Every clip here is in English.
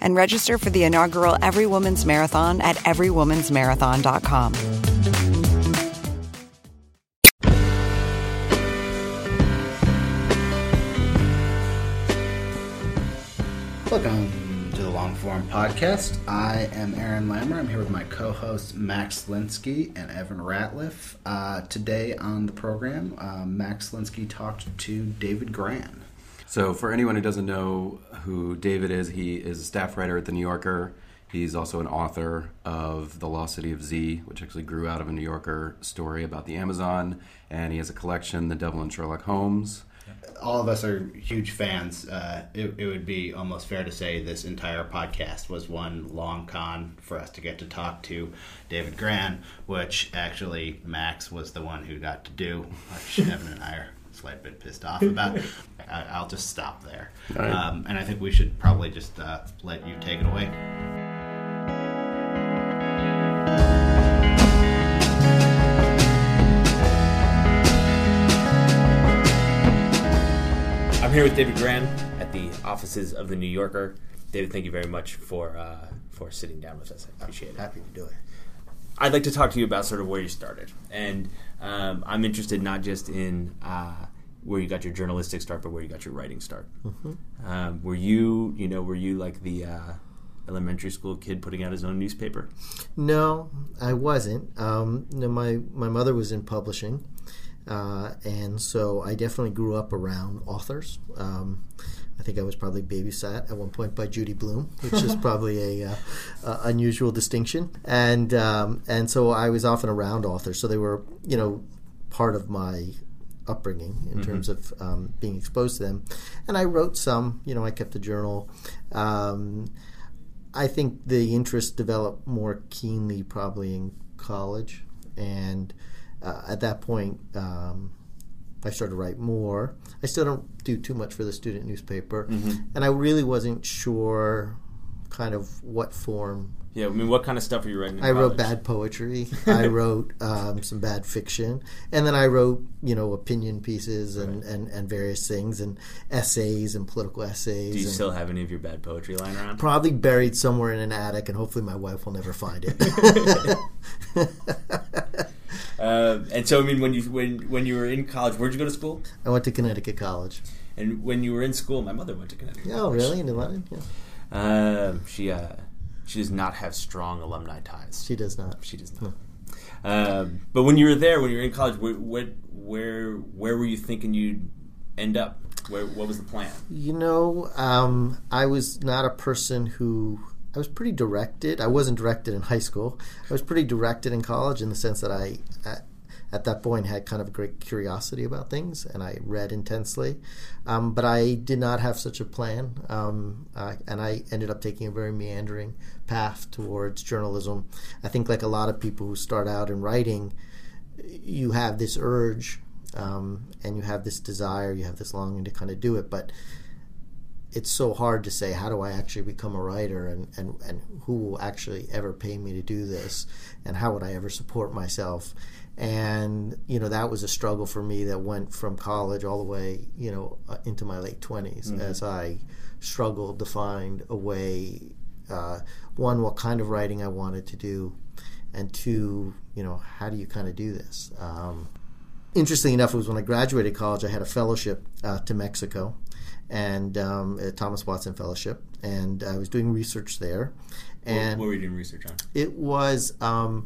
and register for the inaugural Every Woman's Marathon at everywomansmarathon.com. Welcome to the Longform Podcast. I am Aaron Lammer. I'm here with my co-hosts Max Linsky and Evan Ratliff. Today on the program, Max Linsky talked to David Grann. So for anyone who doesn't know who David is, he is a staff writer at The New Yorker. He's also an author of The Lost City of Z, which actually grew out of a New Yorker story about the Amazon. And he has a collection, The Devil and Sherlock Holmes. All of us are huge fans. It would be almost fair to say this entire podcast was one long con for us to get to talk to David Grann, which actually Max was the one who got to do, which Evan and I are a slight bit pissed off about. I'll just stop there. Right. And I think we should probably just let you take it away. I'm here with David Grann at the offices of The New Yorker. David, thank you very much for sitting down with us. I appreciate it. Happy to do it. I'd like to talk to you about sort of where you started. And I'm interested not just in where you got your journalistic start, but where you got your writing start. Mm-hmm. Were you like the elementary school kid putting out his own newspaper? No, I wasn't. No, my mother was in publishing. And so I definitely grew up around authors. I think I was probably babysat at one point by Judy Blume, which is probably a unusual distinction. And so I was often around authors. So they were, part of my upbringing in terms of being exposed to them. And I wrote some. I kept a journal. I think the interest developed more keenly probably in college, and at that point, I started to write more. I still don't do too much for the student newspaper, and I really wasn't sure kind of what form. Yeah, I mean, what kind of stuff were you writing in college? I wrote bad poetry. I wrote some bad fiction, and then I wrote, opinion pieces and various things, and essays and political essays. Do you still have any of your bad poetry lying around? Probably buried somewhere in an attic, and hopefully my wife will never find it. And so, I mean, when you were in college, where'd you go to school? I went to Connecticut College. And when you were in school, my mother went to Connecticut College. Oh, really? In London? Yeah. She does not have strong alumni ties. She does not. No. But when you were there, when you were in college, where were you thinking you'd end up? What was the plan? I was not a person who... I was pretty directed. I wasn't directed in high school. I was pretty directed in college in the sense that I, at that point, had kind of a great curiosity about things, and I read intensely. But I did not have such a plan, and I ended up taking a very meandering path towards journalism. I think like a lot of people who start out in writing, you have this urge, and you have this desire, you have this longing to kind of do it, but it's so hard to say, how do I actually become a writer, and who will actually ever pay me to do this, and how would I ever support myself? And, that was a struggle for me that went from college all the way, into my late 20s, as I struggled to find a way, one, what kind of writing I wanted to do, and two, how do you kind of do this? Interestingly enough, it was when I graduated college, I had a fellowship to Mexico, and a Thomas Watson Fellowship, and I was doing research there. And what were you doing research on? It was I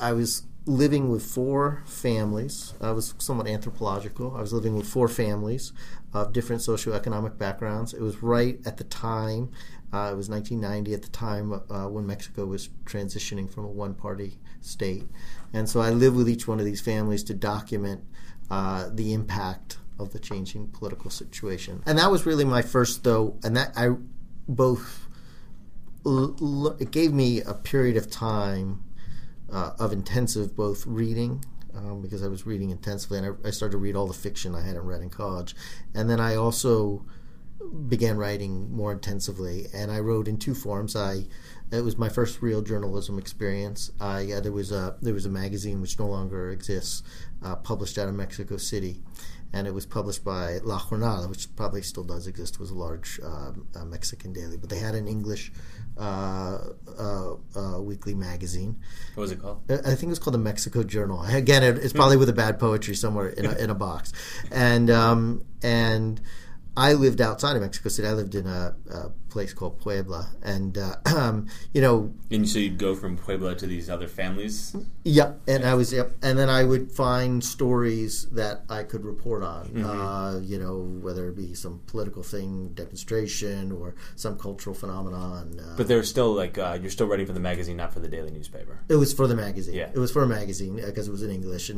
was living with four families. I was somewhat anthropological. I was living with four families of different socioeconomic backgrounds. It was right at the time, it was 1990 at the time when Mexico was transitioning from a one-party state. And so I lived with each one of these families to document the impact of the changing political situation. And that was really my first, though, and that I both it gave me a period of time of intensive both reading, because I was reading intensively, and I started to read all the fiction I hadn't read in college. And then I also began writing more intensively, and I wrote in two forms. It was my first real journalism experience. There was a magazine which no longer exists, published out of Mexico City, and it was published by La Jornada, which probably still does exist. It was a large Mexican daily, but they had an English weekly magazine. What was it called? I think it was called the Mexico Journal. Again, it's probably with a bad poetry somewhere in a box, and I lived outside of Mexico City. I lived in a place called Puebla, and And so you'd go from Puebla to these other families. Yep, and and then I would find stories that I could report on. Mm-hmm. Whether it be some political thing, demonstration, or some cultural phenomenon. But they're still you're still writing for the magazine, not for the daily newspaper. It was for the magazine. Yeah. It was for a magazine because it was in English,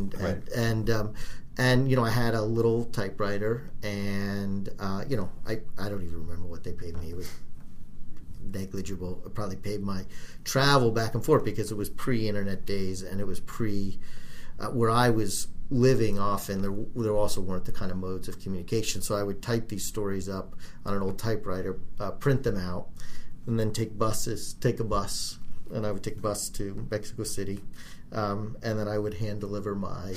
And I had a little typewriter, and I don't even remember what they paid me. It was negligible. I probably paid my travel back and forth because it was pre-internet days, and it was where I was living. Often there also weren't the kind of modes of communication, so I would type these stories up on an old typewriter, print them out, and then take a bus, and I would take a bus to Mexico City, and then I would hand deliver my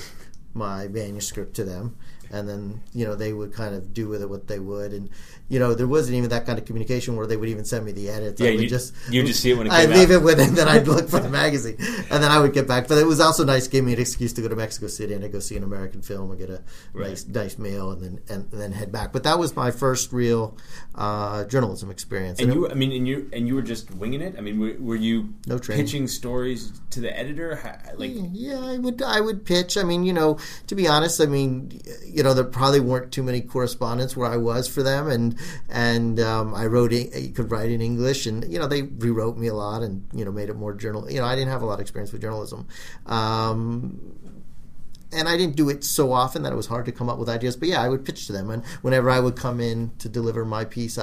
manuscript to them, and then they would kind of do with it what they would, and there wasn't even that kind of communication where they would even send me the edits. Yeah, you just see it when it came out. I'd leave it with it, and then I'd look for the magazine, and then I would get back. But it was also nice, gave me an excuse to go to Mexico City and I'd go see an American film and get a nice meal, and then head back. But that was my first real journalism experience. And you were just winging it. I mean, were you pitching stories to the editor? I would pitch. I mean, to be honest, there probably weren't too many correspondents where I was for them, and you could write in English, and they rewrote me a lot, and made it more journal. I didn't have a lot of experience with journalism, and I didn't do it so often that it was hard to come up with ideas. But yeah, I would pitch to them, and whenever I would come in to deliver my piece,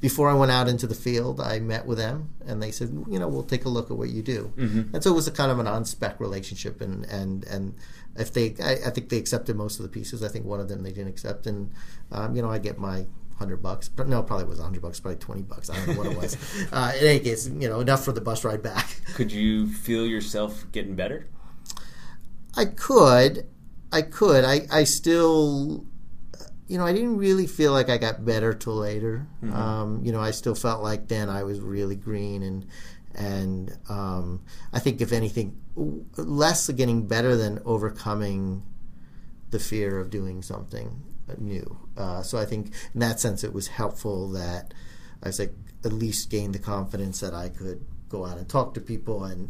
before I went out into the field, I met with them, and they said, we'll take a look at what you do. Mm-hmm. And so it was a kind of an on-spec relationship, and if they, I think they accepted most of the pieces. I think one of them they didn't accept, and I get my $100, but no, probably it was $100, probably $20. I don't know what it was. In any case, enough for the bus ride back. Could you feel yourself getting better? I could. I still, I didn't really feel like I got better till later. Mm-hmm. I still felt like then I was really green, and I think if anything, less getting better than overcoming the fear of doing something new. So I think in that sense, it was helpful that I was at least gained the confidence that I could go out and talk to people and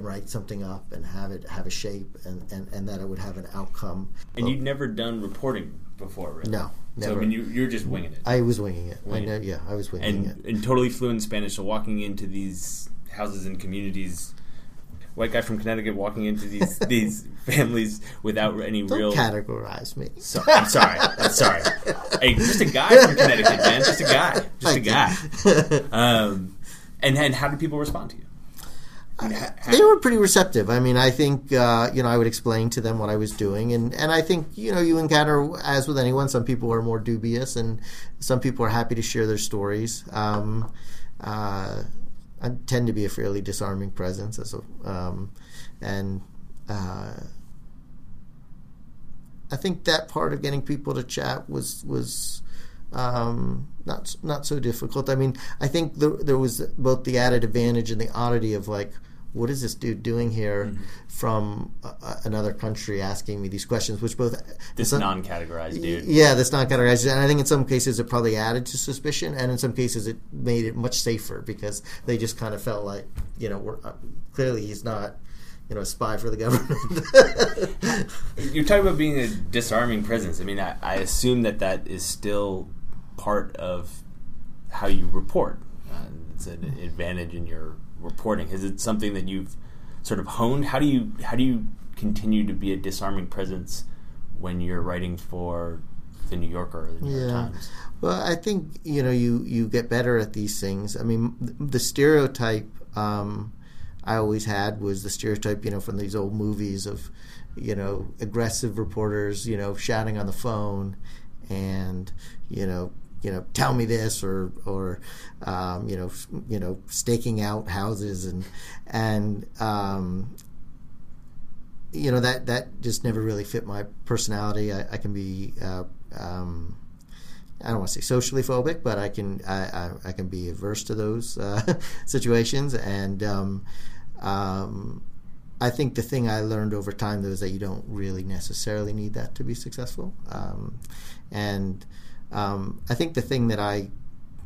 write something up and have a shape and that it would have an outcome. And you'd never done reporting before, really? No, never. So I mean, you're just winging it. I was winging it. I was winging it. And totally fluent in Spanish, so walking into these houses and communities, white guy from Connecticut walking into these families without any real... Don't categorize me. So, I'm sorry. I'm sorry. Hey, just a guy from Connecticut, man. Just a guy. Just a guy. And how did people respond to you? They were pretty receptive. I mean, I think, I would explain to them what I was doing. And I think, you encounter, as with anyone, some people are more dubious and some people are happy to share their stories. I tend to be a fairly disarming presence. I think that part of getting people to chat was not so difficult. I mean, I think there was both the added advantage and the oddity of what is this dude doing here mm-hmm. from another country asking me these questions, which both... non-categorized dude. Yeah, this non-categorized dude. And I think in some cases it probably added to suspicion, and in some cases it made it much safer because they just kind of felt like, clearly he's not... a spy for the government. You're talking about being a disarming presence. I mean, I assume that is still part of how you report. It's an advantage in your reporting. Is it something that you've sort of honed? How do you continue to be a disarming presence when you're writing for The New Yorker or The New York Times. Well, I think, you get better at these things. I mean, the stereotype I always had was the stereotype, from these old movies of, aggressive reporters, shouting on the phone and, tell me this or staking out houses and that just never really fit my personality. I can be, I don't want to say socially phobic, but I can be averse to those situations. And I think the thing I learned over time, though, is that you don't really necessarily need that to be successful. I think the thing that I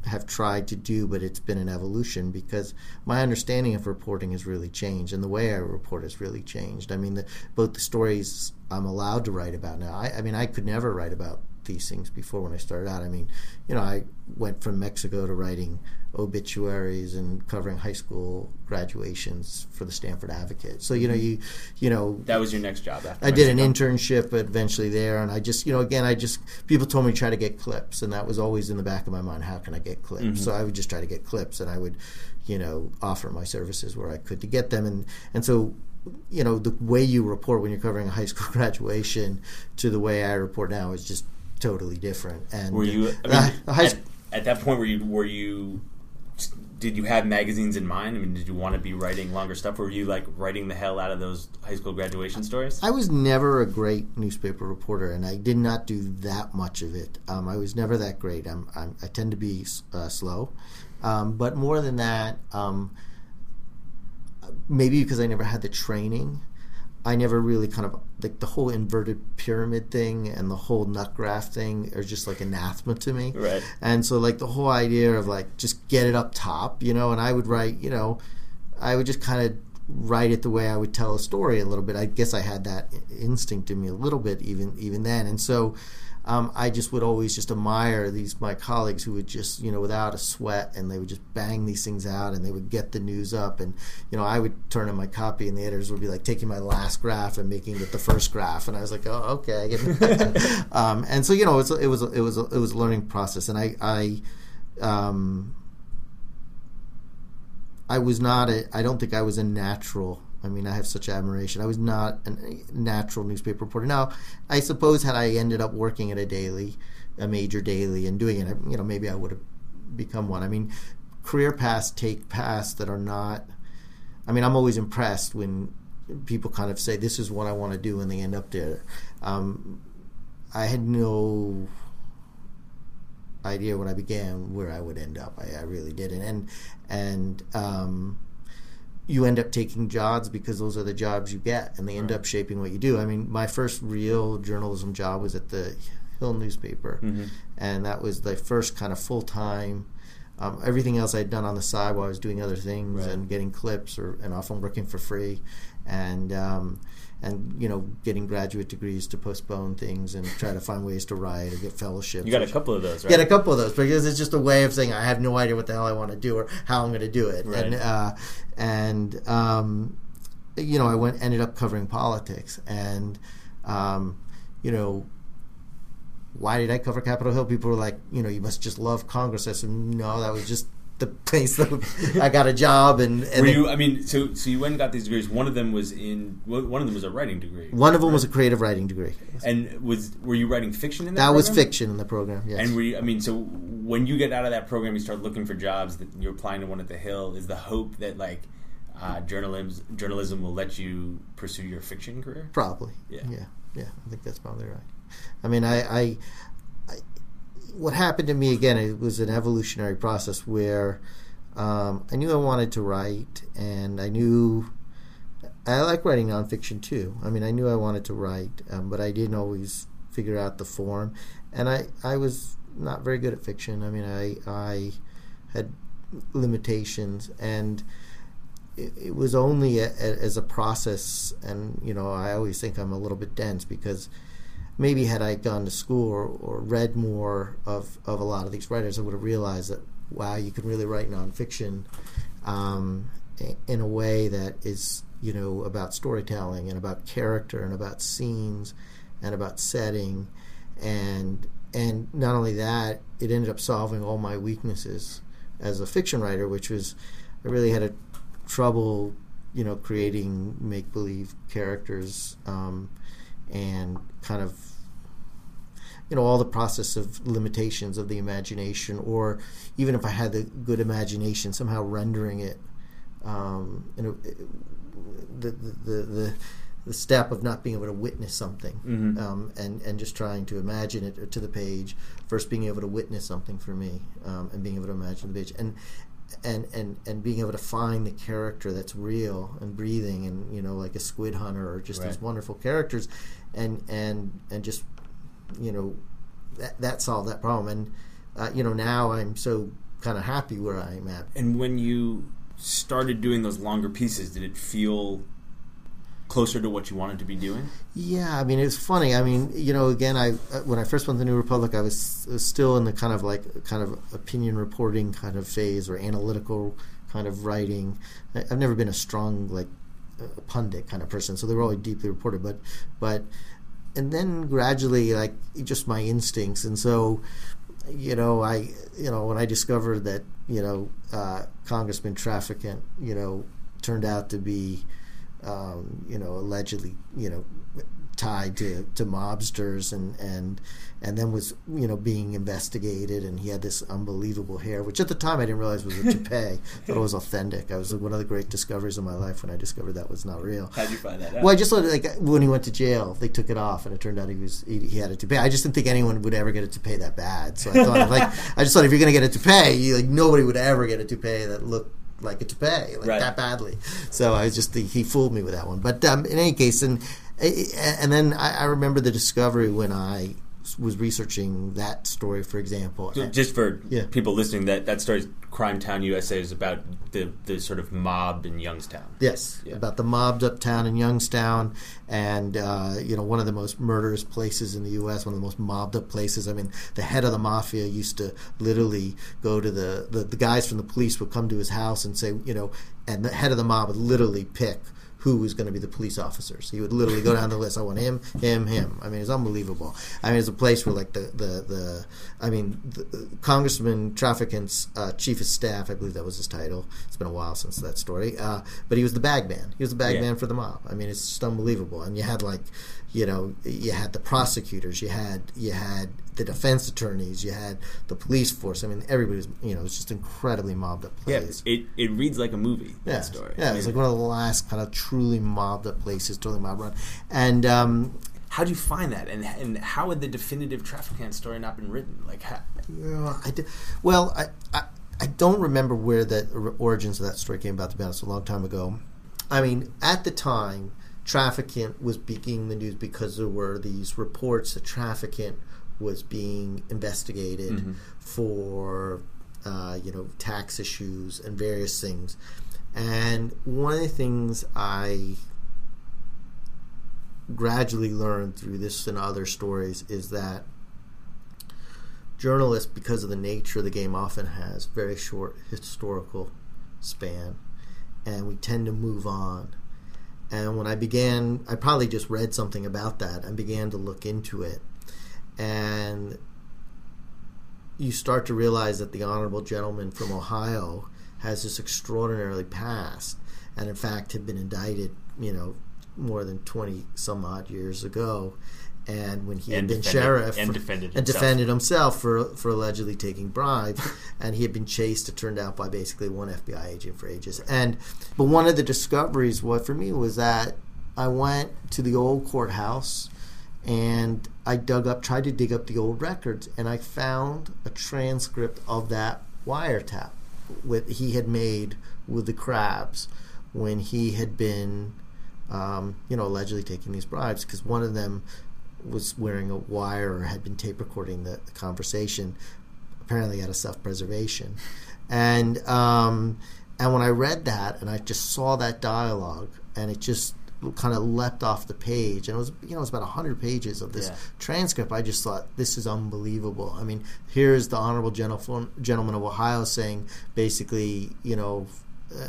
have tried to do, but it's been an evolution because my understanding of reporting has really changed and the way I report has really changed. I mean, both the stories I'm allowed to write about now. I mean, I could never write about these things before when I started out. I mean, I went from Mexico to writing obituaries and covering high school graduations for the Stanford Advocate. So, that was your next job after I did an internship eventually there, and I just, people told me to try to get clips, and that was always in the back of my mind, how can I get clips? Mm-hmm. So I would just try to get clips, and I would, offer my services where I could to get them. And so, the way you report when you're covering a high school graduation to the way I report now is just totally different. And were you, at that point, were you did you have magazines in mind? I mean, did you want to be writing longer stuff? Or were you, writing the hell out of those high school graduation stories? I was never a great newspaper reporter, and I did not do that much of it. I was never that great. I tend to be slow. But more than that, maybe because I never had the training, I never really the whole inverted pyramid thing and the whole nut graph thing are just anathema to me. Right. And so the whole idea of just get it up top, and I would write, I would just write it the way I would tell a story a little bit. I guess I had that instinct in me a little bit even then. And so I just would always just admire my colleagues who would just, without a sweat, and they would just bang these things out, and they would get the news up, and, I would turn in my copy, and the editors would be, taking my last graph and making it the first graph, and I was oh, okay. And so, it was a learning process, and I was not I don't think I was a natural. I mean, I have such admiration. I was not a natural newspaper reporter. Now, I suppose had I ended up working at a major daily and doing it, maybe I would have become one. I mean, career paths take paths that are not... I mean, I'm always impressed when people say, this is what I want to do, and they end up there. I had no idea when I began where I would end up. I really didn't. And you end up taking jobs because those are the jobs you get, and they end up shaping what you do. I mean, my first real journalism job was at the Hill newspaper, mm-hmm. and that was the first full-time. Everything else I'd done on the side while I was doing other things and getting clips and often working for free and getting graduate degrees to postpone things and try to find ways to write or get fellowships. You got a couple of those, right? Get a couple of those, because it's just a way of saying I have no idea what the hell I want to do or how I'm going to do it. Right. And I ended up covering politics. And, why did I cover Capitol Hill? People were you must just love Congress. I said, no, that was just the place that I got a job. And so you went and got these degrees. One of them was a writing degree. One of them was a creative writing degree. And were you writing fiction in that program? That was fiction in the program, yes. And so when you get out of that program, you start looking for jobs, that you're applying to one at the Hill, is the hope that, journalism will let you pursue your fiction career? Probably. Yeah, I think that's probably right. I mean, I what happened to me, again, it was an evolutionary process where I knew I wanted to write, and I knew I like writing nonfiction too. I mean, I knew I wanted to write, but I didn't always figure out the form, and I was not very good at fiction. I mean, I had limitations, and it was only as a process, and I always think I'm a little bit dense because maybe had I gone to school or read more of a lot of these writers, I would have realized that, wow, you can really write nonfiction in a way that is, about storytelling and about character and about scenes and about setting. And And not only that, it ended up solving all my weaknesses as a fiction writer, which was I really had trouble, you know, creating make-believe characters and kind of, you know, all the process of limitations of the imagination, or even if I had the good imagination, somehow rendering it, you know, the step of not being able to witness something, mm-hmm. and just trying to imagine it to the page, first being able to witness something for me, and being able to imagine the page, and being able to find the character that's real and breathing, and, you know, like a squid hunter, or just right. these wonderful characters, and just, you know, that solved that problem. And you know, now I'm so kind of happy where I'm at. And when you started doing those longer pieces, did it feel closer to what you wanted to be doing? Yeah, I mean, it's funny. I mean, you know, again, when I first went to the New Republic, I was still in the kind of opinion reporting kind of phase, or analytical kind of writing. I've never been a strong pundit kind of person, so they were always deeply reported. But and then gradually, like, just my instincts, and so, you know, when I discovered that, you know, Congressman Traficant, you know, turned out to be, you know, allegedly, you know, tied to mobsters, and then was, you know, being investigated, and he had this unbelievable hair, which at the time I didn't realize was a toupee. I thought it was authentic. I was one of the great discoveries of my life when I discovered that was not real. How'd you find that out? Well, I just thought, like, when he went to jail, they took it off, and it turned out he had a toupee. I just didn't think anyone would ever get a toupee that bad. So I thought, like, I just thought, if you're going to get a toupee, nobody would ever get a toupee that looked like a toupee, like right. that badly. So I was just he fooled me with that one. But in any case, and then I remember the discovery when I was researching that story, for example. So just for people listening, that story, Crime Town USA, is about the sort of mob in Youngstown. Yes, yeah. About the mobs uptown in Youngstown, and you know, one of the most murderous places in the U.S., one of the most mobbed up places. I mean, the head of the mafia used to literally go to the guys from the police would come to his house and say, you know, and the head of the mob would literally pick who was going to be the police officers. He would literally go down the list. I want him, him, him. I mean, it's unbelievable. I mean, it's a place where, like, the Congressman Traficant's chief of staff, I believe that was his title. It's been a while since that story. But he was the bag man. He was the bag man for the mob. I mean, it's just unbelievable. And you had, like, you know, you had the prosecutors, you had the defense attorneys, you had the police force. I mean, everybody was, you know, it was just incredibly mobbed up place. Yeah, it reads like a movie, that story. Yeah, I mean, it was like one of the last kind of truly mobbed up places, totally mob run. And how do you find that? And how had the definitive Traficant story not been written? Like, how? Yeah, I don't remember where the origins of that story came about, to be honest, a long time ago. I mean, at the time, Traficant was being the news because there were these reports that Traficant was being investigated mm-hmm. for, you know, tax issues and various things. And one of the things I gradually learned through this and other stories is that journalists, because of the nature of the game, often has very short historical span, and we tend to move on. And when I began, I probably just read something about that and began to look into it. And you start to realize that the honorable gentleman from Ohio has this extraordinarily past, and in fact had been indicted, you know, more than 20 some odd years ago. And when he had been sheriff and defended himself for allegedly taking bribes, and he had been chased, it turned out, by basically one FBI agent for ages. But one of the discoveries, what for me, was that I went to the old courthouse and I tried to dig up the old records, and I found a transcript of that wiretap he had made with the Crabs when he had been, you know, allegedly taking these bribes, because one of them was wearing a wire or had been tape recording the conversation, apparently out of self-preservation. And when I read that, and I just saw that dialogue, and it just kind of leapt off the page, and it was, you know, it was about 100 pages of this transcript. I just thought, this is unbelievable. I mean, here's the honorable gentleman of Ohio saying, basically, you know,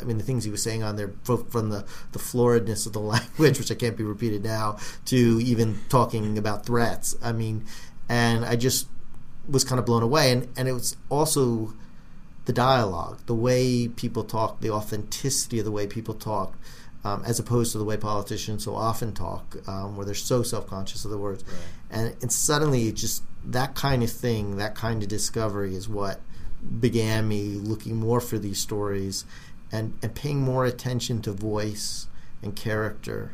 I mean, the things he was saying on there, from the floridness of the language, which I can't be repeated now, to even talking about threats. I mean, and I just was kind of blown away. And it was also the dialogue, the way people talk, the authenticity of the way people talk, as opposed to the way politicians so often talk, where they're so self-conscious of the words. Right. And suddenly just that kind of thing, that kind of discovery is what began me looking more for these stories and paying more attention to voice and character,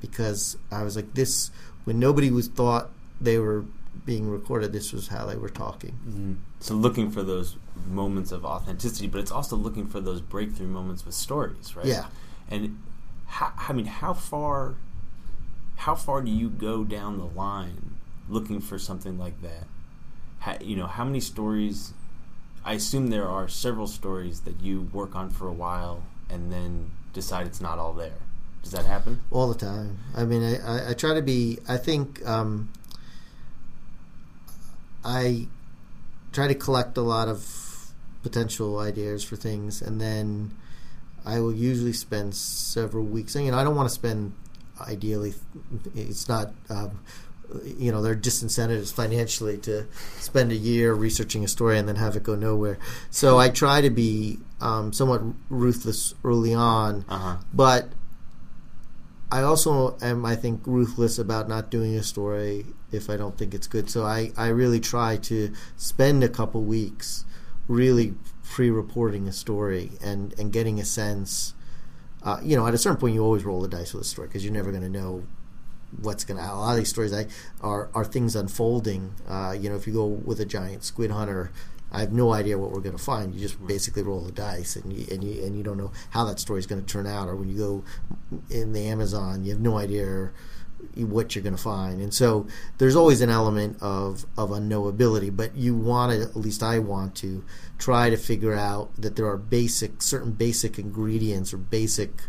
because I was like, this, when nobody was thought they were being recorded, this was how they were talking. Mm-hmm. So looking for those moments of authenticity, but it's also looking for those breakthrough moments with stories, right? Yeah. And how far do you go down the line looking for something like that? How many stories? I assume there are several stories that you work on for a while and then decide it's not all there. Does that happen? All the time. I mean, I try to be... I think I try to collect a lot of potential ideas for things, and then I will usually spend several weeks... And, I don't want to spend, ideally... It's not... they're disincentives financially to spend a year researching a story and then have it go nowhere. So I try to be somewhat ruthless early on, uh-huh. But I also am, I think, ruthless about not doing a story if I don't think it's good. So I really try to spend a couple weeks really pre-reporting a story and getting a sense. At a certain point, you always roll the dice with a story because you're never going to know what's going to happen. A lot of these stories are things unfolding. If you go with a giant squid hunter, I have no idea what we're going to find. You just basically roll the dice, and you don't know how that story is going to turn out. Or when you go in the Amazon, you have no idea what you're going to find. And so there's always an element of unknowability, but you want to, at least I want to, try to figure out that there are certain basic ingredients or basic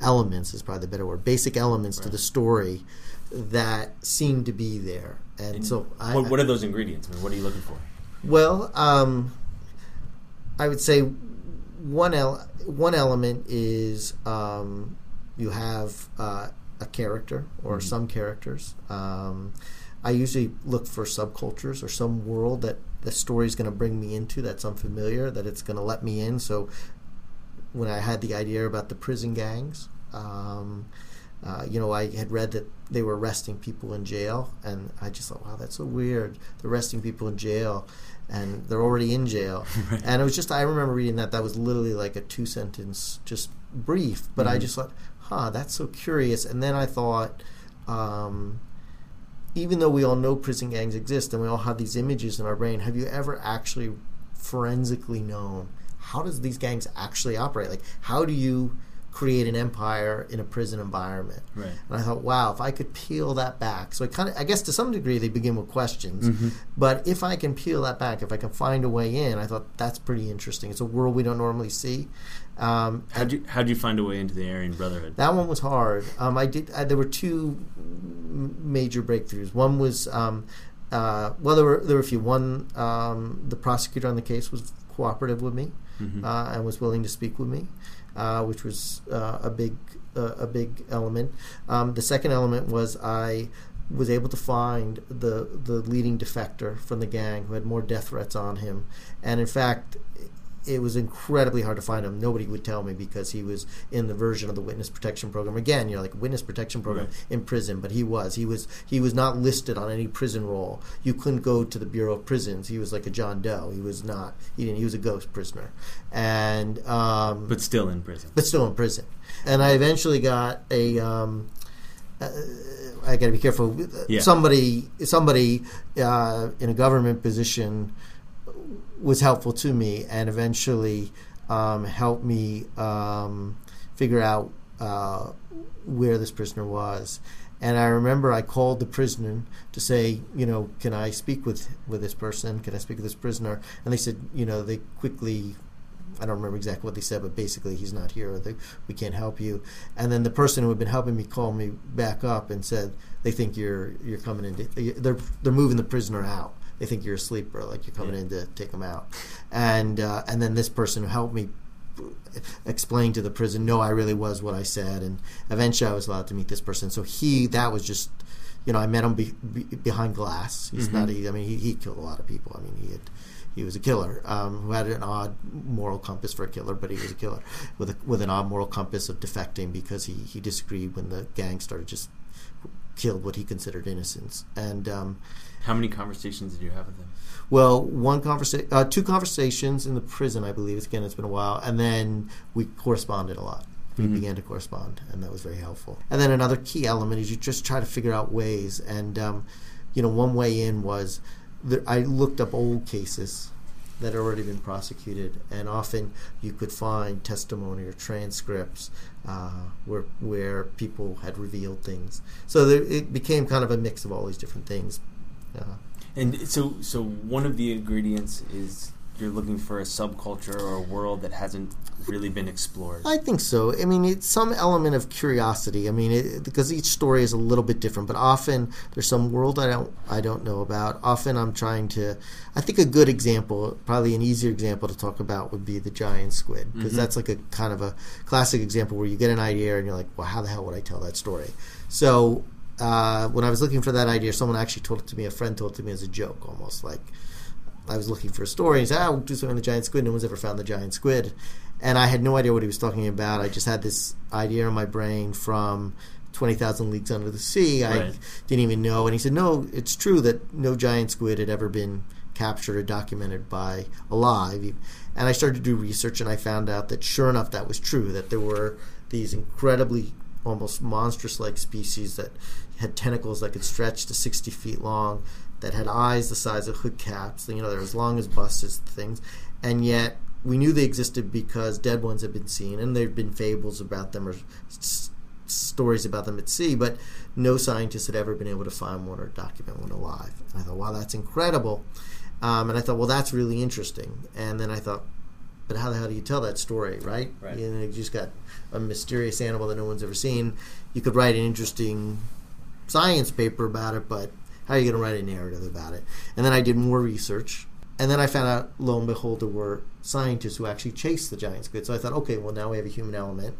elements is probably the better word. Basic elements, right, to the story that seem to be there, and so what are those ingredients? I mean, what are you looking for? Well, I would say one element is you have a character or mm-hmm. some characters. I usually look for subcultures or some world that the story is going to bring me into that's unfamiliar, that it's going to let me in. So when I had the idea about the prison gangs, I had read that they were arresting people in jail, and I just thought, wow, that's so weird. They're arresting people in jail, and they're already in jail. Right. And it was just, I remember reading that was literally like a 2-sentence just brief, but mm-hmm. I just thought, that's so curious. And then I thought, even though we all know prison gangs exist and we all have these images in our brain, have you ever actually forensically known how does these gangs actually operate? Like, how do you create an empire in a prison environment? Right. And I thought, wow, if I could peel that back. So I guess to some degree they begin with questions. Mm-hmm. But if I can peel that back, if I can find a way in, I thought that's pretty interesting. It's a world we don't normally see. How'd you find a way into the Aryan Brotherhood? That one was hard. There were two major breakthroughs. One was, there were a few. One, the prosecutor on the case was cooperative with me. Mm-hmm. And was willing to speak with me, which was a big element. The second element was I was able to find the leading defector from the gang who had more death threats on him, and in fact, it was incredibly hard to find him. Nobody would tell me because he was in the version of the witness protection program. Again, you're like witness protection program right. in prison, but he was not listed on any prison roll. You couldn't go to the Bureau of Prisons. He was like a John Doe. He was a ghost prisoner, and but still in prison. And I eventually got a. I got to be careful. Yeah. Somebody in a government position was helpful to me and eventually helped me figure out where this prisoner was. And I remember I called the prison to say, can I speak with this person? Can I speak with this prisoner? And they said, they quickly... I don't remember exactly what they said, but basically he's not here. Or we can't help you. And then the person who had been helping me called me back up and said, they think you're coming in. They're moving the prisoner out. They think you're a sleeper, like you're coming in to take them out. And then this person who helped me explain to the prison, no, I really was what I said. And eventually I was allowed to meet this person. So that was just, you know, I met him behind glass. He's not. I mean, he killed a lot of people. I mean, he was a killer who had an odd moral compass for a killer, but he was a killer with an odd moral compass of defecting because he disagreed when the gang started just killed what he considered innocents. And how many conversations did you have with him? Well, two conversations in the prison, I believe. Again, it's been a while, and then we corresponded a lot. We began to correspond, and that was very helpful. And then another key element is you just try to figure out ways. And you know, one way in was I looked up old cases that had already been prosecuted, and often you could find testimony or transcripts where people had revealed things. So it became kind of a mix of all these different things. And so one of the ingredients is you're looking for a subculture or a world that hasn't really been explored. I think so. I mean, it's some element of curiosity. I mean, because each story is a little bit different, but often there's some world I don't know about. Often I'm trying to. I think a good example, probably an easier example to talk about, would be the giant squid, because that's like a kind of a classic example where you get an idea and you're like, well, how the hell would I tell that story? So when I was looking for that idea, someone actually told it to me. A friend told it to me as a joke, almost like. I was looking for a story. He said, I'll do something on the giant squid. No one's ever found the giant squid. And I had no idea what he was talking about. I just had this idea in my brain from 20,000 Leagues Under the Sea. Right. I didn't even know. And he said, no, it's true that no giant squid had ever been captured or documented by alive. And I started to do research, and I found out that, sure enough, that was true, that there were these incredibly almost monstrous-like species that had tentacles that could stretch to 60 feet long, that had eyes the size of hood caps, you know, they're as long as buses, things, and yet we knew they existed because dead ones had been seen, and there had been fables about them or stories about them at sea, but no scientist had ever been able to find one or document one alive. And I thought, wow, that's incredible. And I thought, well, that's really interesting. And then I thought, but how the hell do you tell that story, right? Right. You know, you just got a mysterious animal that no one's ever seen. You could write an interesting science paper about it, but how are you going to write a narrative about it? And then I did more research. And then I found out, lo and behold, there were scientists who actually chased the giant squid. So I thought, okay, well, now we have a human element.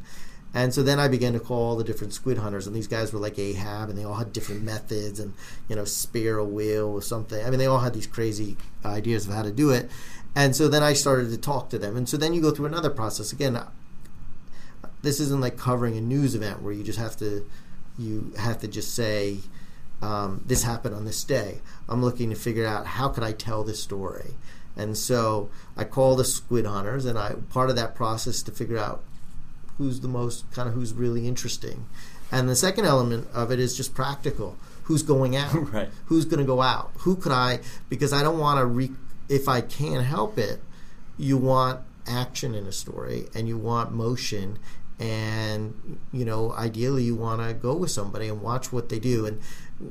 And so then I began to call all the different squid hunters. And these guys were like Ahab, and they all had different methods and, you know, spear a whale or something. I mean, they all had these crazy ideas of how to do it. And so then I started to talk to them. And so then you go through another process. Again, this isn't like covering a news event where you just have to, just say, this happened on this day. I'm looking to figure out how could I tell this story. And so I call the squid hunters, and part of that process to figure out who's really interesting. And the second element of it is just practical. Who's going out? Right. Who's going to go out? Who could I, because I don't want to, if I can't help it, you want action in a story and you want motion. And, you know, ideally you want to go with somebody and watch what they do. And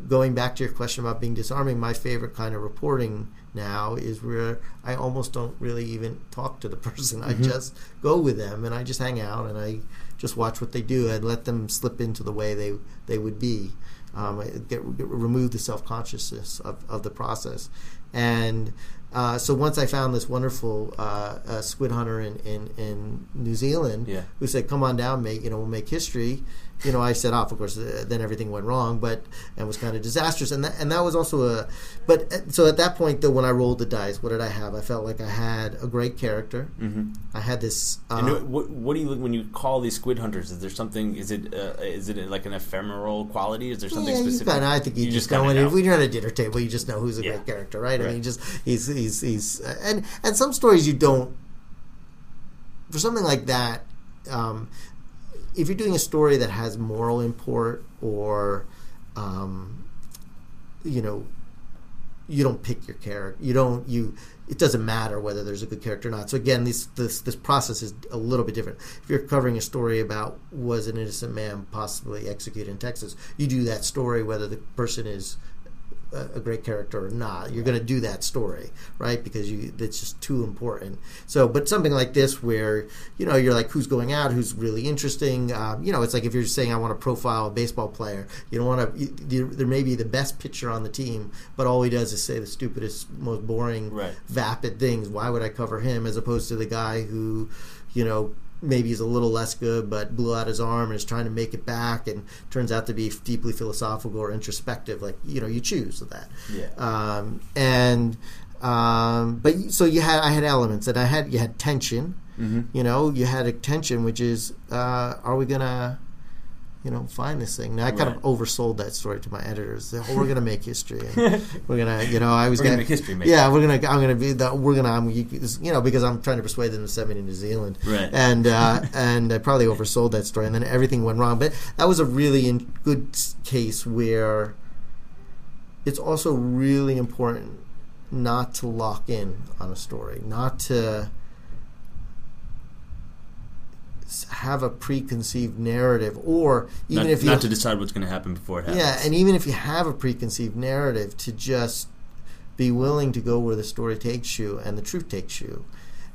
going back to your question about being disarming, my favorite kind of reporting now is where I almost don't really even talk to the person. I just go with them, and I just hang out, and I just watch what they do and let them slip into the way they would be. Remove the self-consciousness of the process. And so once I found this wonderful squid hunter in New Zealand who said, come on down, mate, you know, we'll make history. You know, I set off, of course, then everything went wrong, and was kind of disastrous. And that was also so at that point, though, when I rolled the dice, what did I have? I felt like I had a great character. I had this... and what do you look when you call these squid hunters? Is there something, is it like an ephemeral quality? Is there something specific? I think you just know. If we're at a dinner table, you just know who's a great character, right? I mean, he's and some stories you don't, for something like that, if you're doing a story that has moral import or, you know, you don't pick your character. It doesn't matter whether there's a good character or not. So again, this process is a little bit different. If you're covering a story about was an innocent man possibly executed in Texas, you do that story whether the person is a great character or not. You're going to do that story, right? Because it's just too important. So, but something like this where, you know, you're like, who's going out? Who's really interesting? You know, it's like if you're saying, I want to profile a baseball player. You don't want to, there may be the best pitcher on the team, but all he does is say the stupidest, most boring, vapid things. Why would I cover him as opposed to the guy who, you know, maybe he's a little less good, but blew out his arm and is trying to make it back, and turns out to be deeply philosophical or introspective. Like, you know, you choose that. Yeah. But so I had elements, and you had tension. Mm-hmm. You know, you had a tension, which is, are we gonna, you know, find this thing? Now, I kind of oversold that story to my editors. Oh, we're gonna make history. And we're gonna, you know, I was gonna make history. Make yeah, it. Because I'm trying to persuade them to send me to New Zealand. Right. And I probably oversold that story, and then everything went wrong. But that was a really good case where it's also really important not to lock in on a story, not to have a preconceived narrative, or even to decide what's going to happen before it happens. Yeah, and even if you have a preconceived narrative, to just be willing to go where the story takes you and the truth takes you.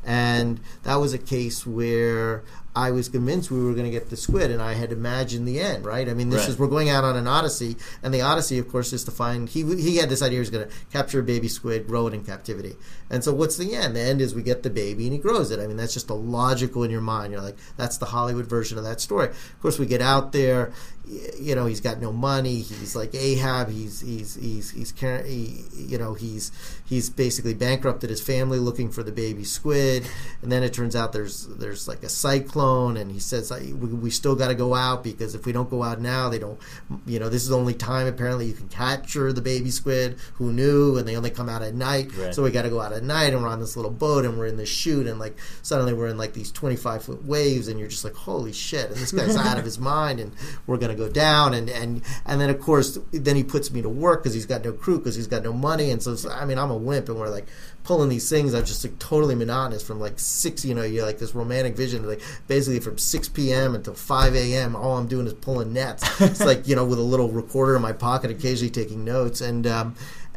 And that was a case where I was convinced we were going to get the squid, and I had imagined the end, right? I mean, this is, we're going out on an odyssey, and the odyssey, of course, is to find, he had this idea he was going to capture a baby squid, grow it in captivity. And so what's the end? The end is we get the baby and he grows it. I mean, that's just the logical in your mind. You're like, that's the Hollywood version of that story. Of course, we get out there, you know, he's got no money, he's like Ahab, he's basically bankrupted his family looking for the baby squid, and then it turns out there's like a cyclone, and he says, we still got to go out, because if we don't go out now, they don't, you know, this is the only time apparently you can capture the baby squid, who knew, and they only come out at night, right. So we got to go out at night, and we're on this little boat, and we're in this chute, and like suddenly we're in like these 25-foot waves, and you're just like, holy shit, and this guy's out of his mind, and we're going to go down, and then of course then he puts me to work, because he's got no crew, because he's got no money, and so I mean, I'm a wimp, and we're like pulling these things out, just like totally monotonous from like 6, you know, you're like this romantic vision, like basically from 6 p.m. until 5 a.m. all I'm doing is pulling nets. It's like, you know, with a little recorder in my pocket, occasionally taking notes, and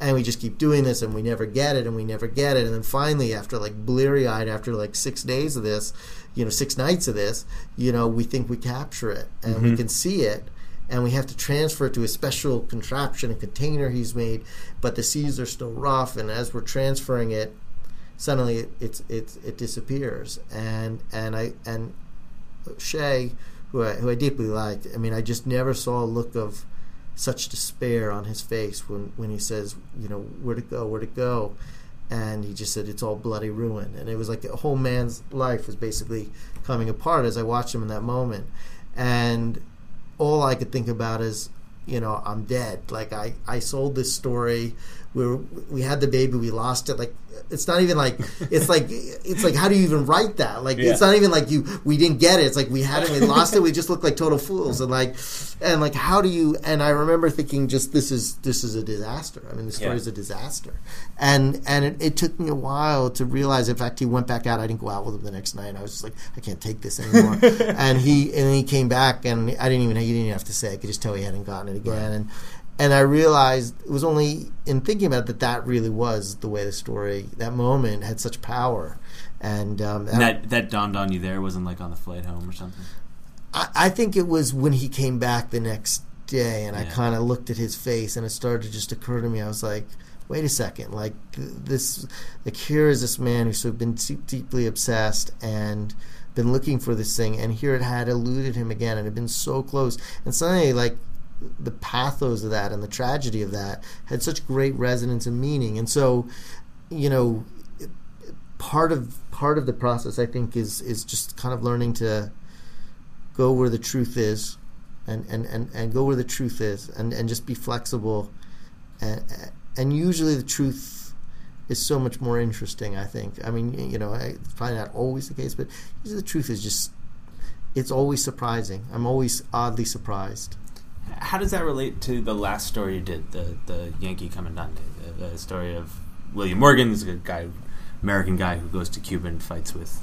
we just keep doing this, and we never get it, and then finally, after like bleary-eyed, after like 6 days of this, you know, 6 nights of this, you know, we think we capture it, and mm-hmm. we can see it, and we have to transfer it to a special contraption, a container he's made, but the seas are still rough, and as we're transferring it, suddenly it disappears. And Shay, who I deeply liked, I mean, I just never saw a look of such despair on his face when he says, you know, where to go, and he just said, it's all bloody ruin. And it was like a whole man's life was basically coming apart as I watched him in that moment. And all I could think about is, you know, I'm dead. Like, I sold this story. We had the baby, we lost it. Like, it's not even like, it's like how do you even write that? Like, yeah. It's not even like we didn't get it. It's like we had it, we lost it. We just looked like total fools. And how do you? And I remember thinking, just this is a disaster. I mean, the story is a disaster. And it took me a while to realize. In fact, he went back out. I didn't go out with him the next night. I was just like, I can't take this anymore. and he came back, and he didn't even have to say. I could just tell he hadn't gotten it again. Right. And I realized it was only in thinking about it that really was the way the story, that moment, had such power. And that dawned on you there? Wasn't like on the flight home or something? I think it was when he came back the next day, and I kind of looked at his face, and it started to just occur to me. I was like, wait a second. Like, here is this man who's been deeply obsessed and been looking for this thing, and here it had eluded him again, and had been so close. And suddenly, like, the pathos of that and the tragedy of that had such great resonance and meaning. And so, you know, part of the process, I think, is just kind of learning to go where the truth is and go where the truth is and just be flexible. And usually the truth is so much more interesting, I think. I mean, you know, it's probably not always the case, but usually the truth is just, it's always surprising. I'm always oddly surprised. How does that relate to the last story you did, the Yankee Commandante, the story of William Morgan, this guy, American guy who goes to Cuba and fights with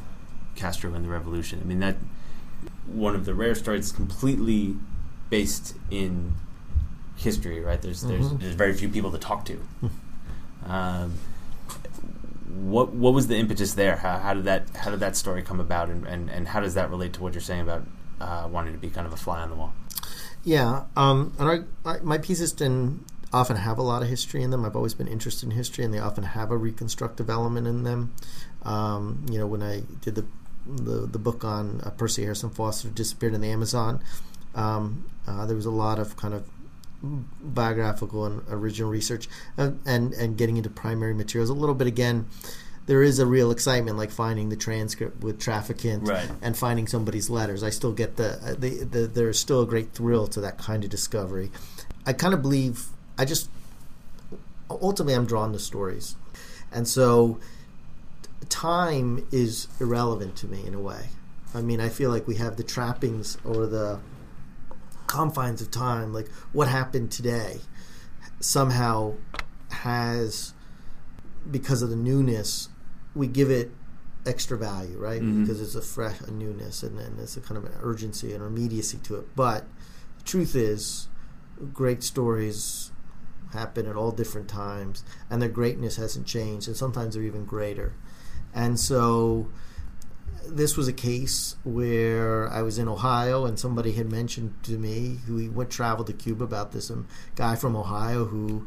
Castro in the revolution? I mean, that one of the rare stories completely based in history, right? There's very few people to talk to. What was the impetus there? How did that story come about, and how does that relate to what you're saying about wanting to be kind of a fly on the wall? Yeah, and my pieces didn't often have a lot of history in them. I've always been interested in history, and they often have a reconstructive element in them. You know, when I did the the book on Percy Harrison Fawcett, who disappeared in the Amazon. There was a lot of kind of biographical and original research, and getting into primary materials a little bit. Again, there is a real excitement, like finding the transcript with Traficant, right, and finding somebody's letters. I still get the there's still a great thrill to that kind of discovery. I kind of believe, I just, ultimately I'm drawn to stories. And so time is irrelevant to me in a way. I mean, I feel like we have the trappings or the confines of time, like what happened today somehow has, because of the newness, we give it extra value, right? Mm-hmm. Because it's a newness, and it's a kind of an urgency and immediacy to it. But the truth is, great stories happen at all different times, and their greatness hasn't changed, and sometimes they're even greater. And so this was a case where I was in Ohio, and somebody had mentioned to me, who he went traveled to Cuba, about this guy from Ohio who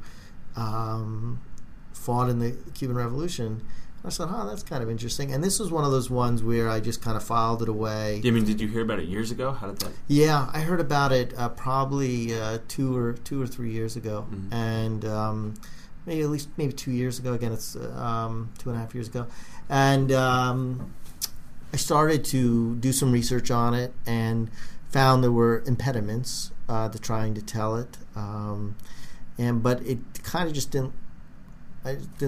fought in the Cuban Revolution. And I said, oh, that's kind of interesting. And this was one of those ones where I just kind of filed it away. I mean, did you hear about it years ago? How did that? Yeah, I heard about it probably two or three years ago. Mm-hmm. And maybe 2 years ago. Again, it's 2.5 years ago. And I started to do some research on it and found there were impediments to trying to tell it. But it kind of just didn't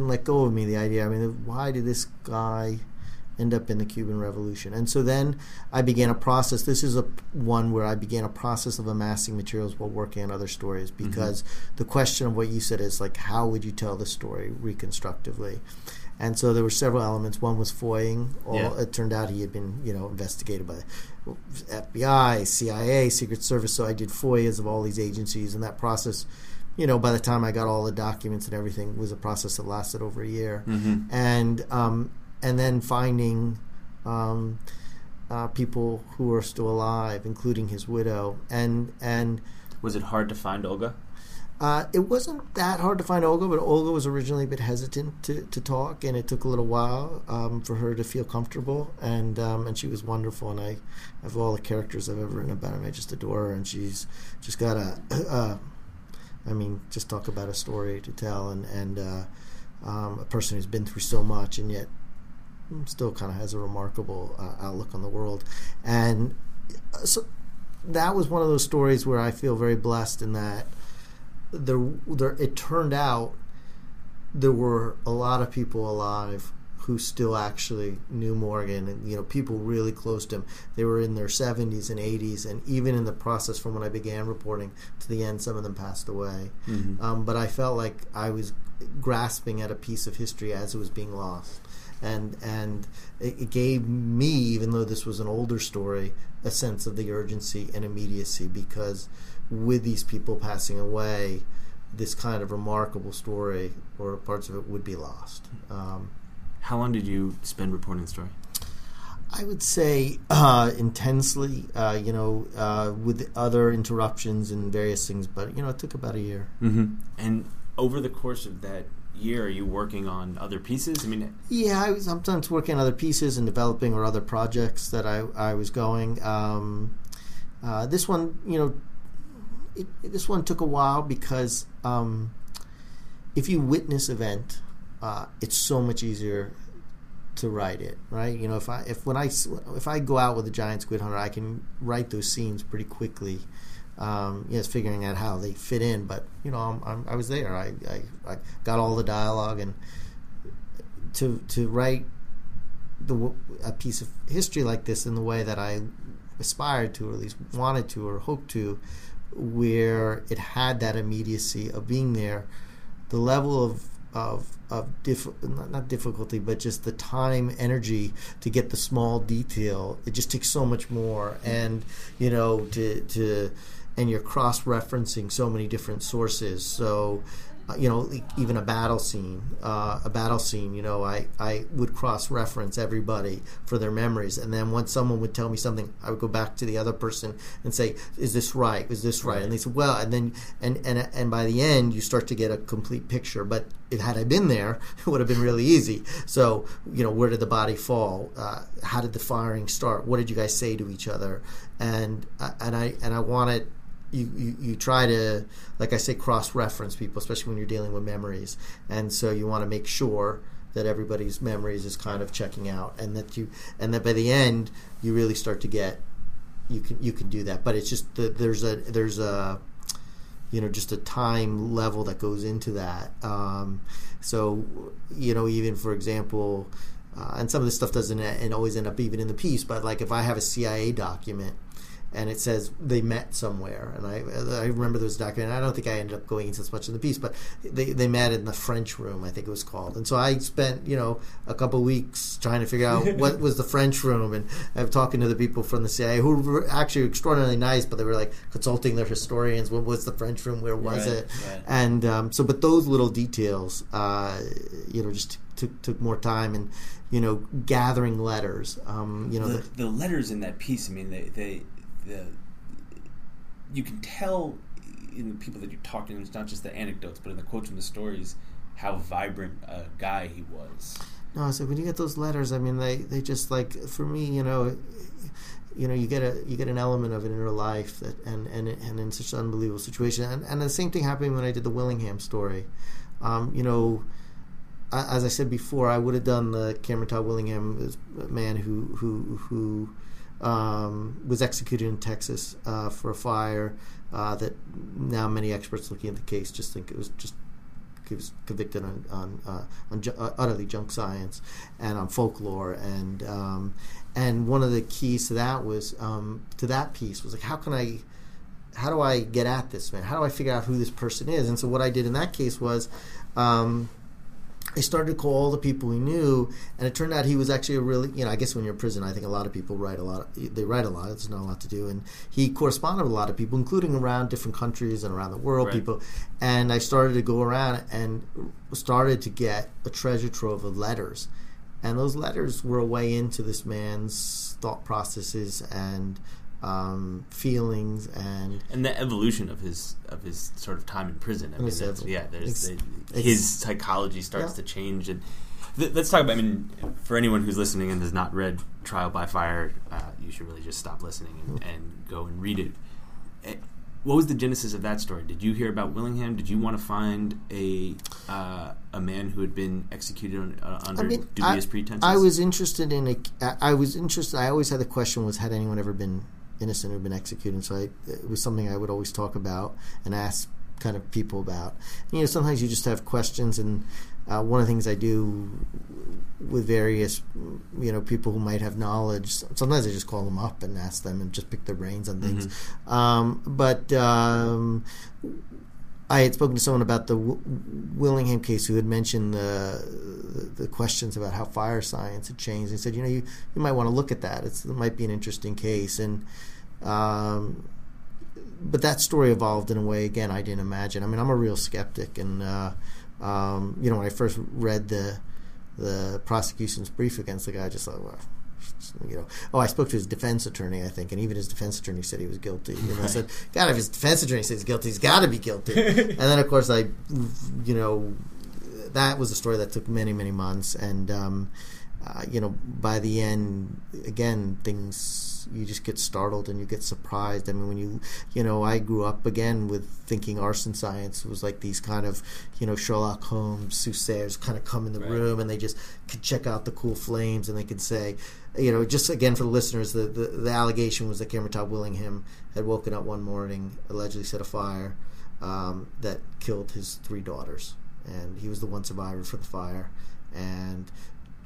let go of me, the idea. I mean, why did this guy end up in the Cuban Revolution? And so then I began a process. This is a one where I began a process of amassing materials while working on other stories, because mm-hmm. the question of what you said is, like, how would you tell the story reconstructively? And so there were several elements. One was foying. It turned out he had been, investigated by the FBI, CIA, Secret Service. So I did foyas of all these agencies, and that process, by the time I got all the documents and everything, was a process that lasted over a year. Mm-hmm. And then finding people who are still alive, including his widow. And was it hard to find Olga? It wasn't that hard to find Olga, but Olga was originally a bit hesitant to talk, and it took a little while for her to feel comfortable. And she was wonderful, and I, of all the characters I've ever written about her, I just adore her. And she's just got just talk about a story to tell, and a person who's been through so much and yet still kind of has a remarkable outlook on the world. And so that was one of those stories where I feel very blessed in that there it turned out there were a lot of people alive who still actually knew Morgan, and people really close to him. They were in their 70s and 80s, and even in the process from when I began reporting to the end, some of them passed away. Mm-hmm. But I felt like I was grasping at a piece of history as it was being lost, and it gave me, even though this was an older story, a sense of the urgency and immediacy, because with these people passing away, this kind of remarkable story or parts of it would be lost. How long did you spend reporting the story? I would say intensely, with other interruptions and various things, but, it took about a year. Mm-hmm. And over the course of that year, are you working on other pieces? Yeah, I was sometimes working on other pieces and developing or other projects that I was going. This one, this one took a while because if you witness event, it's so much easier to write it, right? If I go out with a giant squid hunter, I can write those scenes pretty quickly. Figuring out how they fit in, but I was there. I got all the dialogue, and to write a piece of history like this in the way that I aspired to, or at least wanted to, or hoped to, where it had that immediacy of being there, the level of not difficulty, but just the time, energy to get the small detail. It just takes so much more, and and you're cross referencing so many different sources. So you know, even a battle scene, you know, I would cross-reference everybody for their memories. And then once someone would tell me something, I would go back to the other person and say, is this right? Is this right? And they said, well, and then, and by the end, you start to get a complete picture. But had I been there, it would have been really easy. So, you know, where did the body fall? How did the firing start? What did you guys say to each other? And I wanted... You try to, like I say, cross-reference people, especially when you're dealing with memories. And so you want to make sure that everybody's memories is kind of checking out, and that by the end you really start to get, you can do that. But it's just there's a you know, just a time level that goes into that. So you know, even for example, and some of this stuff doesn't and always end up even in the piece. But like if I have a CIA document. And it says they met somewhere, and I remember there was a document. I don't think I ended up going into as much of the piece, but they met in the French Room, I think it was called. And so I spent, you know, a couple of weeks trying to figure out what was the French Room, and I'm talking to the people from the CIA who were actually extraordinarily nice, but they were like consulting their historians. What was the French Room? Where was it? Right. And so, but those little details, you know, just took more time, and you know, gathering letters. You know, the letters in that piece. I mean, they you can tell in the people that you talk to, and it's not just the anecdotes, but in the quotes from the stories, how vibrant a guy he was. No, so when you get those letters, I mean, they just like, for me, you know, you get an element of an inner life that, and in such an unbelievable situation, and the same thing happened when I did the Willingham story. You know, as I said before, I would have done the Cameron Todd Willingham, man who was executed in Texas for a fire that now many experts looking at the case just think he was convicted on utterly junk science and on folklore, and one of the keys to that was to that piece was like, how do I get at this man? How do I figure out who this person is? And so what I did in that case was I started to call all the people we knew, and it turned out he was actually a really, you know, I guess when you're in prison, I think a lot of people write a lot, there's not a lot to do, and he corresponded with a lot of people, including around different countries and around the world, right. People, and I started to go around and started to get a treasure trove of letters, and those letters were a way into this man's thought processes and feelings and the evolution of his sort of time in prison. I mean, his psychology starts to change. And let's talk about. I mean, for anyone who's listening and has not read Trial by Fire, you should really just stop listening and go and read it. What was the genesis of that story? Did you hear about Willingham? Did you want to find a man who had been executed under dubious pretenses? I was interested. I always had the question: was had anyone ever been innocent or been executed? So it was something I would always talk about and ask kind of people about. And, you know, sometimes you just have questions, and one of the things I do with various, you know, people who might have knowledge, sometimes I just call them up and ask them and just pick their brains on things. Mm-hmm. But I had spoken to someone about the Willingham case who had mentioned the questions about how fire science had changed. He said, you know, you might want to look at that. It might be an interesting case. And but that story evolved in a way, again, I didn't imagine. I mean, I'm a real skeptic, and you know, when I first read the prosecution's brief against the guy, I just thought, well, you know. Oh, I spoke to his defense attorney, I think, and even his defense attorney said he was guilty. And right. I said, God, if his defense attorney says he's guilty, he's got to be guilty. And then, of course, I, you know, that was a story that took many, many months. And, you know, by the end, again, things... You just get startled and you get surprised. I mean, when you know, I grew up again with thinking arson science was like these kind of, you know, Sherlock Holmes soothsayers kind of come in the room and they just could check out the cool flames and they could say, you know, just again for the listeners, the allegation was that Cameron Todd Willingham had woken up one morning, allegedly set a fire that killed his 3 daughters, and he was the one survivor for the fire, and.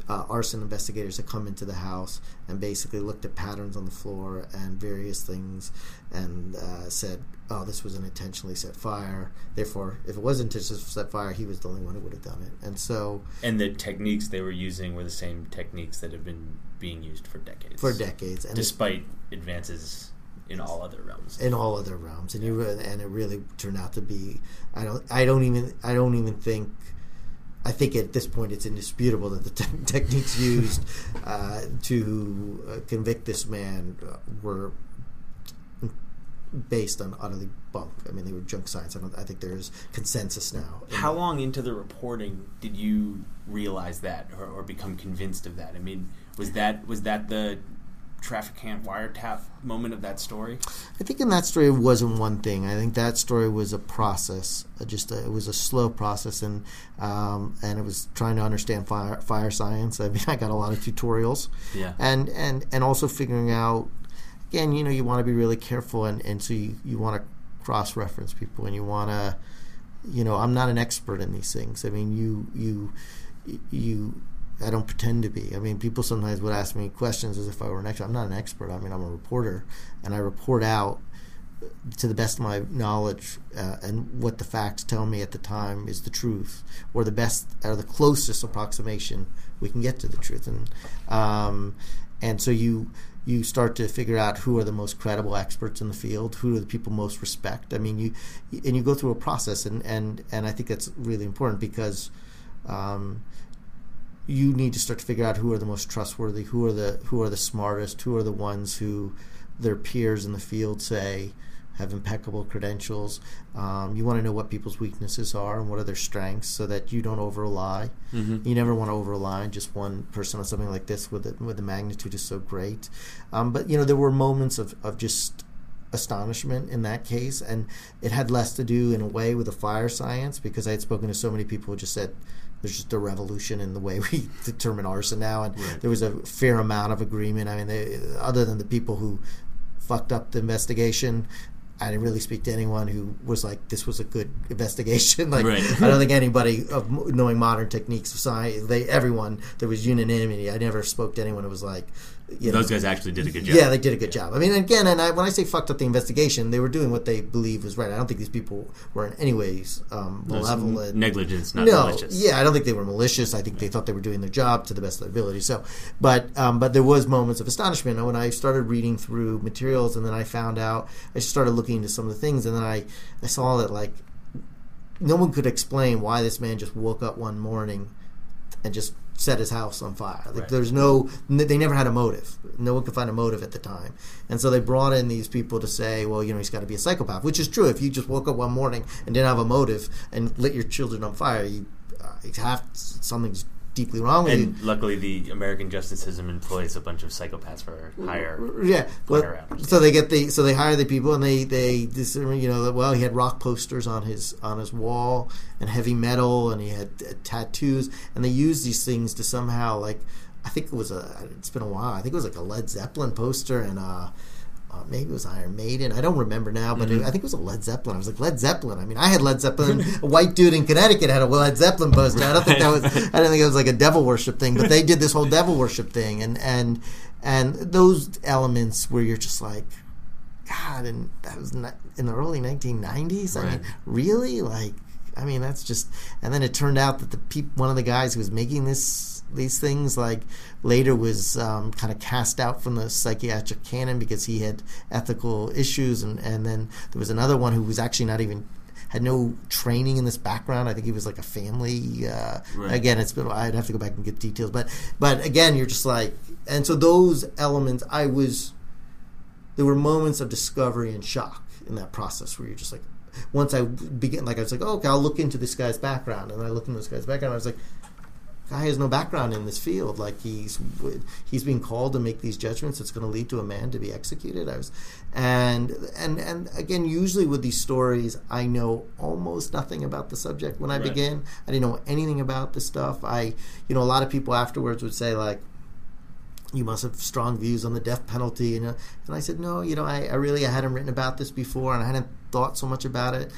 Arson investigators had come into the house and basically looked at patterns on the floor and various things and said, oh, this was an intentionally set fire. Therefore, if it was intentionally set fire, he was the only one who would have done it. And so... And the techniques they were using were the same techniques that have been being used for decades. And despite advances... in all other realms. In all other realms, and you and it really turned out to be. I don't even think. I think at this point it's indisputable that the techniques used to convict this man were based on utterly bunk. I mean, they were junk science. I think there's consensus now. How long into the reporting did you realize that or become convinced of that? I mean, was that the Traficant wiretap moment of that story? I think in that story it wasn't one thing. I think that story was a process. It was a slow process, and it was trying to understand fire science. I mean, I got a lot of tutorials. Yeah. And also figuring out, again, you know, you want to be really careful, and so you want to cross-reference people, and you want to, you know, I'm not an expert in these things. I mean, you I don't pretend to be. I mean, people sometimes would ask me questions as if I were an expert. I'm not an expert. I mean, I'm a reporter, and I report out to the best of my knowledge, and what the facts tell me at the time is the truth, or the best or the closest approximation we can get to the truth. And so you start to figure out who are the most credible experts in the field, who do the people most respect. I mean, you go through a process, and I think that's really important because. You need to start to figure out who are the most trustworthy, who are the smartest, who are the ones who their peers in the field say have impeccable credentials. You want to know what people's weaknesses are and what are their strengths, so that you don't over-rely. Mm-hmm. You never want to over-rely on just one person on something like this with the magnitude is so great. But you know, there were moments of just astonishment in that case, and it had less to do in a way with the fire science because I had spoken to so many people who just said, there's just a revolution in the way we determine arson now, and right. There was a fair amount of agreement. I mean, other than the people who fucked up the investigation, I didn't really speak to anyone who was like, "This was a good investigation." Like, right. I don't think anybody knowing modern techniques of science, everyone there was unanimity. I never spoke to anyone who was like, "Those guys actually did a good job." Yeah, they did a good job. I mean, again, when I say fucked up the investigation, they were doing what they believed was right. I don't think these people were in any ways malevolent. Negligence, not malicious. Yeah, I don't think they were malicious. I think they thought they were doing their job to the best of their ability. So, but there was moments of astonishment. And when I started reading through materials, and then I found out, I started looking into some of the things, and then I saw that like no one could explain why this man just woke up one morning and just set his house on fire. Like, right. There's they never had a motive. No one could find a motive at the time, and so they brought in these people to say, well, you know, he's got to be a psychopath, which is true. If you just woke up one morning and didn't have a motive and lit your children on fire, something's deeply wrong with you. And luckily, the American justice system employs a bunch of psychopaths for hire. Yeah, well, so they get so they hire the people, and they you know, well, he had rock posters on his wall and heavy metal, and he had tattoos, and they use these things to somehow like it's been a while. I think it was like a Led Zeppelin poster and maybe it was Iron Maiden. I don't remember now, but I think it was a Led Zeppelin. I was like, Led Zeppelin. I mean, I had Led Zeppelin. A white dude in Connecticut had a Led Zeppelin poster. I don't think it was like a devil worship thing, but they did this whole devil worship thing, and those elements where you're just like, God, and that was in the early 1990s. Right. I mean, really, like, I mean, that's just. And then it turned out that one of the guys who was making these things like later was kind of cast out from the psychiatric canon because he had ethical issues, and then there was another one who was actually not even had no training in this background. I think he was like a family right. Again, I'd have to go back and get details, but again, you're just like, and so those elements, there were moments of discovery and shock in that process where you're just like, once I began, like I was like, oh, okay, I'll look into this guy's background, and I looked into this guy's background, and I was like, guy has no background in this field. Like, he's being called to make these judgments that's going to lead to a man to be executed. And again, usually with these stories, I know almost nothing about the subject when I right. begin. I didn't know anything about this stuff. A lot of people afterwards would say, like, you must have strong views on the death penalty, you know? And I said, no, you know, I hadn't written about this before, and I hadn't thought so much about it.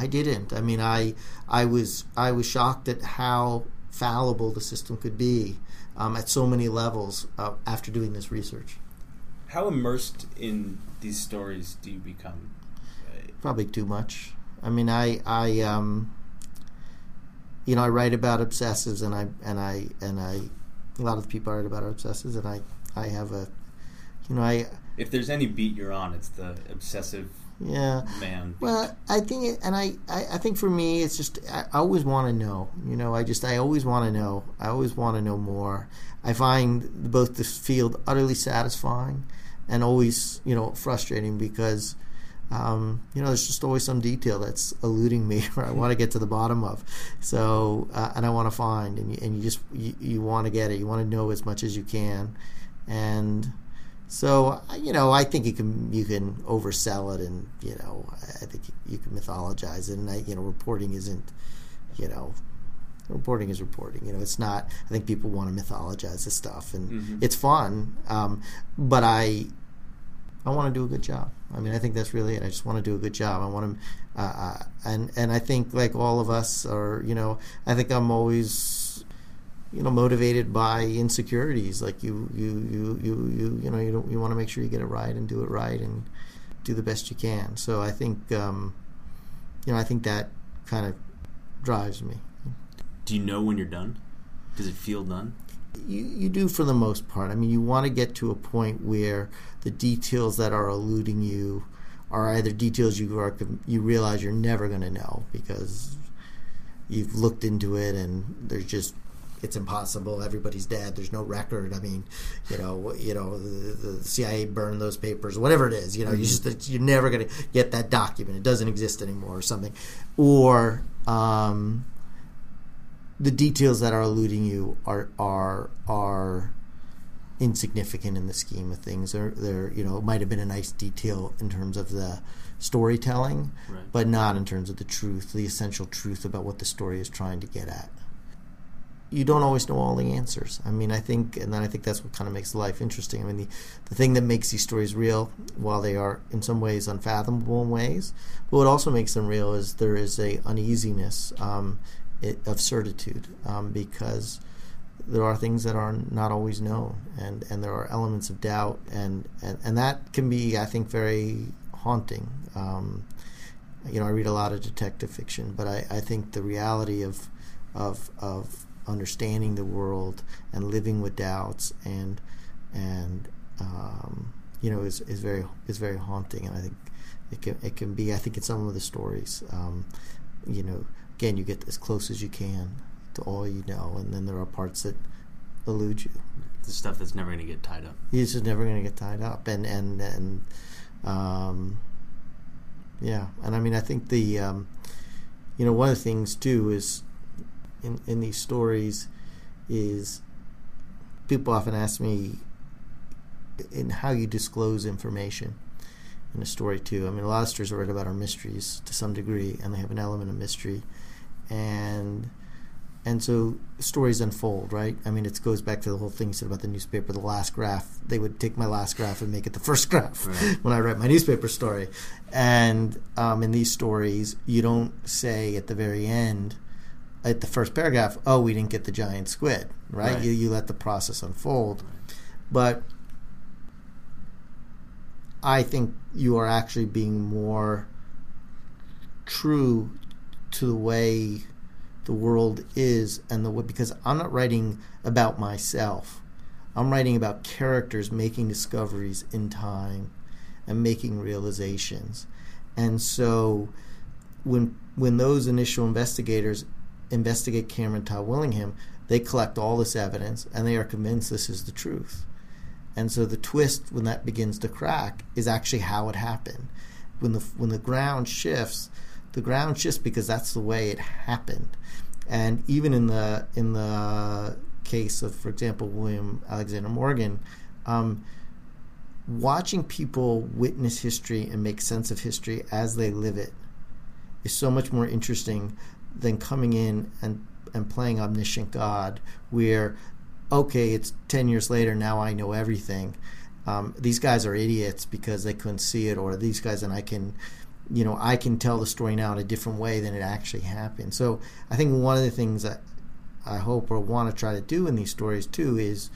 I didn't. I mean, I was shocked at how fallible the system could be at so many levels after doing this research. How immersed in these stories do you become? Probably too much. I mean, you know, I write about obsessives, and I a lot of the people I write about are obsessives, and I have a, you know, I if there's any beat you're on, it's the obsessive man. Well, I think, I think for me, it's just I always want to know. You know, I always want to know. I always want to know more. I find both this field utterly satisfying and always, you know, frustrating because, you know, there's just always some detail that's eluding me or I want to get to the bottom of. So, and I want to find, and you want to get it. You want to know as much as you can. And so, you know, I think you can oversell it, and, you know, I think you can mythologize it. And, reporting isn't, reporting is reporting. You know, it's not, I think people want to mythologize this stuff, and it's fun. But I want to do a good job. I mean, I think that's really it. I just want to do a good job. I want to, and I think, like all of us are, you know, I think I'm always, you know, motivated by insecurities. Like you want to make sure you get it right and do it right and do the best you can. So I think, I think that kind of drives me. Do you know when you're done? Does it feel done? You do, for the most part. I mean, you want to get to a point where the details that are eluding you are either details you realize you're never going to know because you've looked into it and there's just, it's impossible. Everybody's dead. There's no record. I mean, the CIA burned those papers, whatever it is. You know, you're never going to get that document. It doesn't exist anymore, or something. Or the details that are eluding you are insignificant in the scheme of things. They're it might have been a nice detail in terms of the storytelling, right, but not in terms of the truth, the essential truth about what the story is trying to get at. You don't always know all the answers. I mean, I think that's what kind of makes life interesting. I mean, the thing that makes these stories real, while they are in some ways unfathomable in ways, but what also makes them real is there is a uneasiness of certitude, because there are things that are not always known, and there are elements of doubt, and that can be, I think, very haunting. I read a lot of detective fiction, but I think the reality of understanding the world and living with doubts is very haunting, and I think it can be. I think in some of the stories, again, you get as close as you can to all you know, and then there are parts that elude you. The stuff that's never going to get tied up. It's just never going to get tied up, and I mean, I think the, one of the things too is in these stories is people often ask me in how you disclose information in a story too. I mean, a lot of stories I read about are mysteries to some degree, and they have an element of mystery, and so stories unfold, right? I mean, it goes back to the whole thing you said about the newspaper, the last graph. They would take my last graph and make it the first graph, right, when I write my newspaper story. And in these stories, you don't say at the very end, at the first paragraph, oh, we didn't get the giant squid, right? You let the process unfold. Right. But I think you are actually being more true to the way the world is, and the way, because I'm not writing about myself. I'm writing about characters making discoveries in time and making realizations. And so when those initial investigators investigate Cameron Todd Willingham, they collect all this evidence and they are convinced this is the truth. And so the twist, when that begins to crack, is actually how it happened. When the ground shifts, because that's the way it happened. And even in the case of, for example, William Alexander Morgan, watching people witness history and make sense of history as they live it is so much more interesting than coming in and playing omniscient God, where, okay, it's 10 years later, now I know everything. These guys are idiots because they couldn't see it, or these guys, and I can tell the story now in a different way than it actually happened. So I think one of the things that I hope or want to try to do in these stories too is,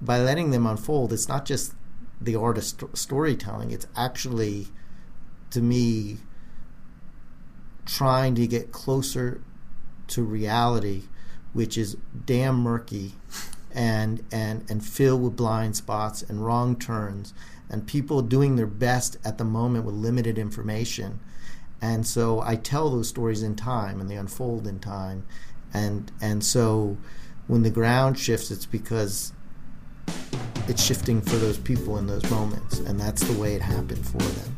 by letting them unfold, it's not just the art of storytelling, it's actually, to me, trying to get closer to reality, which is damn murky and filled with blind spots and wrong turns and people doing their best at the moment with limited information. And so I tell those stories in time, and they unfold in time. And so when the ground shifts, it's because it's shifting for those people in those moments, and that's the way it happened for them.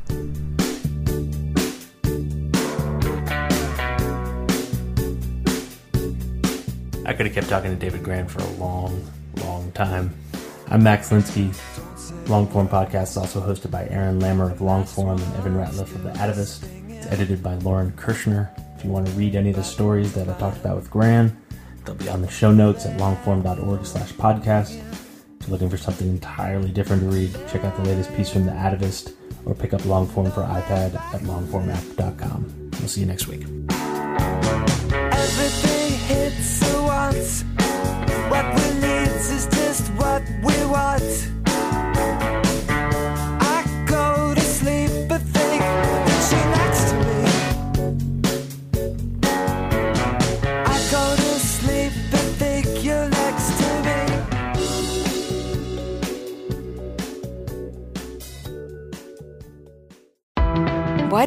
I could have kept talking to David Grann for a long, long time. I'm Max Linsky. Longform Podcast is also hosted by Aaron Lammer of Longform and Evan Ratliff of The Atavist. It's edited by Lauren Kirshner. If you want to read any of the stories that I talked about with Grann, they'll be on the show notes at longform.org/podcast. If you're looking for something entirely different to read, check out the latest piece from The Atavist or pick up Longform for iPad at longformapp.com. We'll see you next week. Everything hits at once. What we need is just what we want. I go to sleep but think that she's next to me. I go to sleep but think you're next to me. Why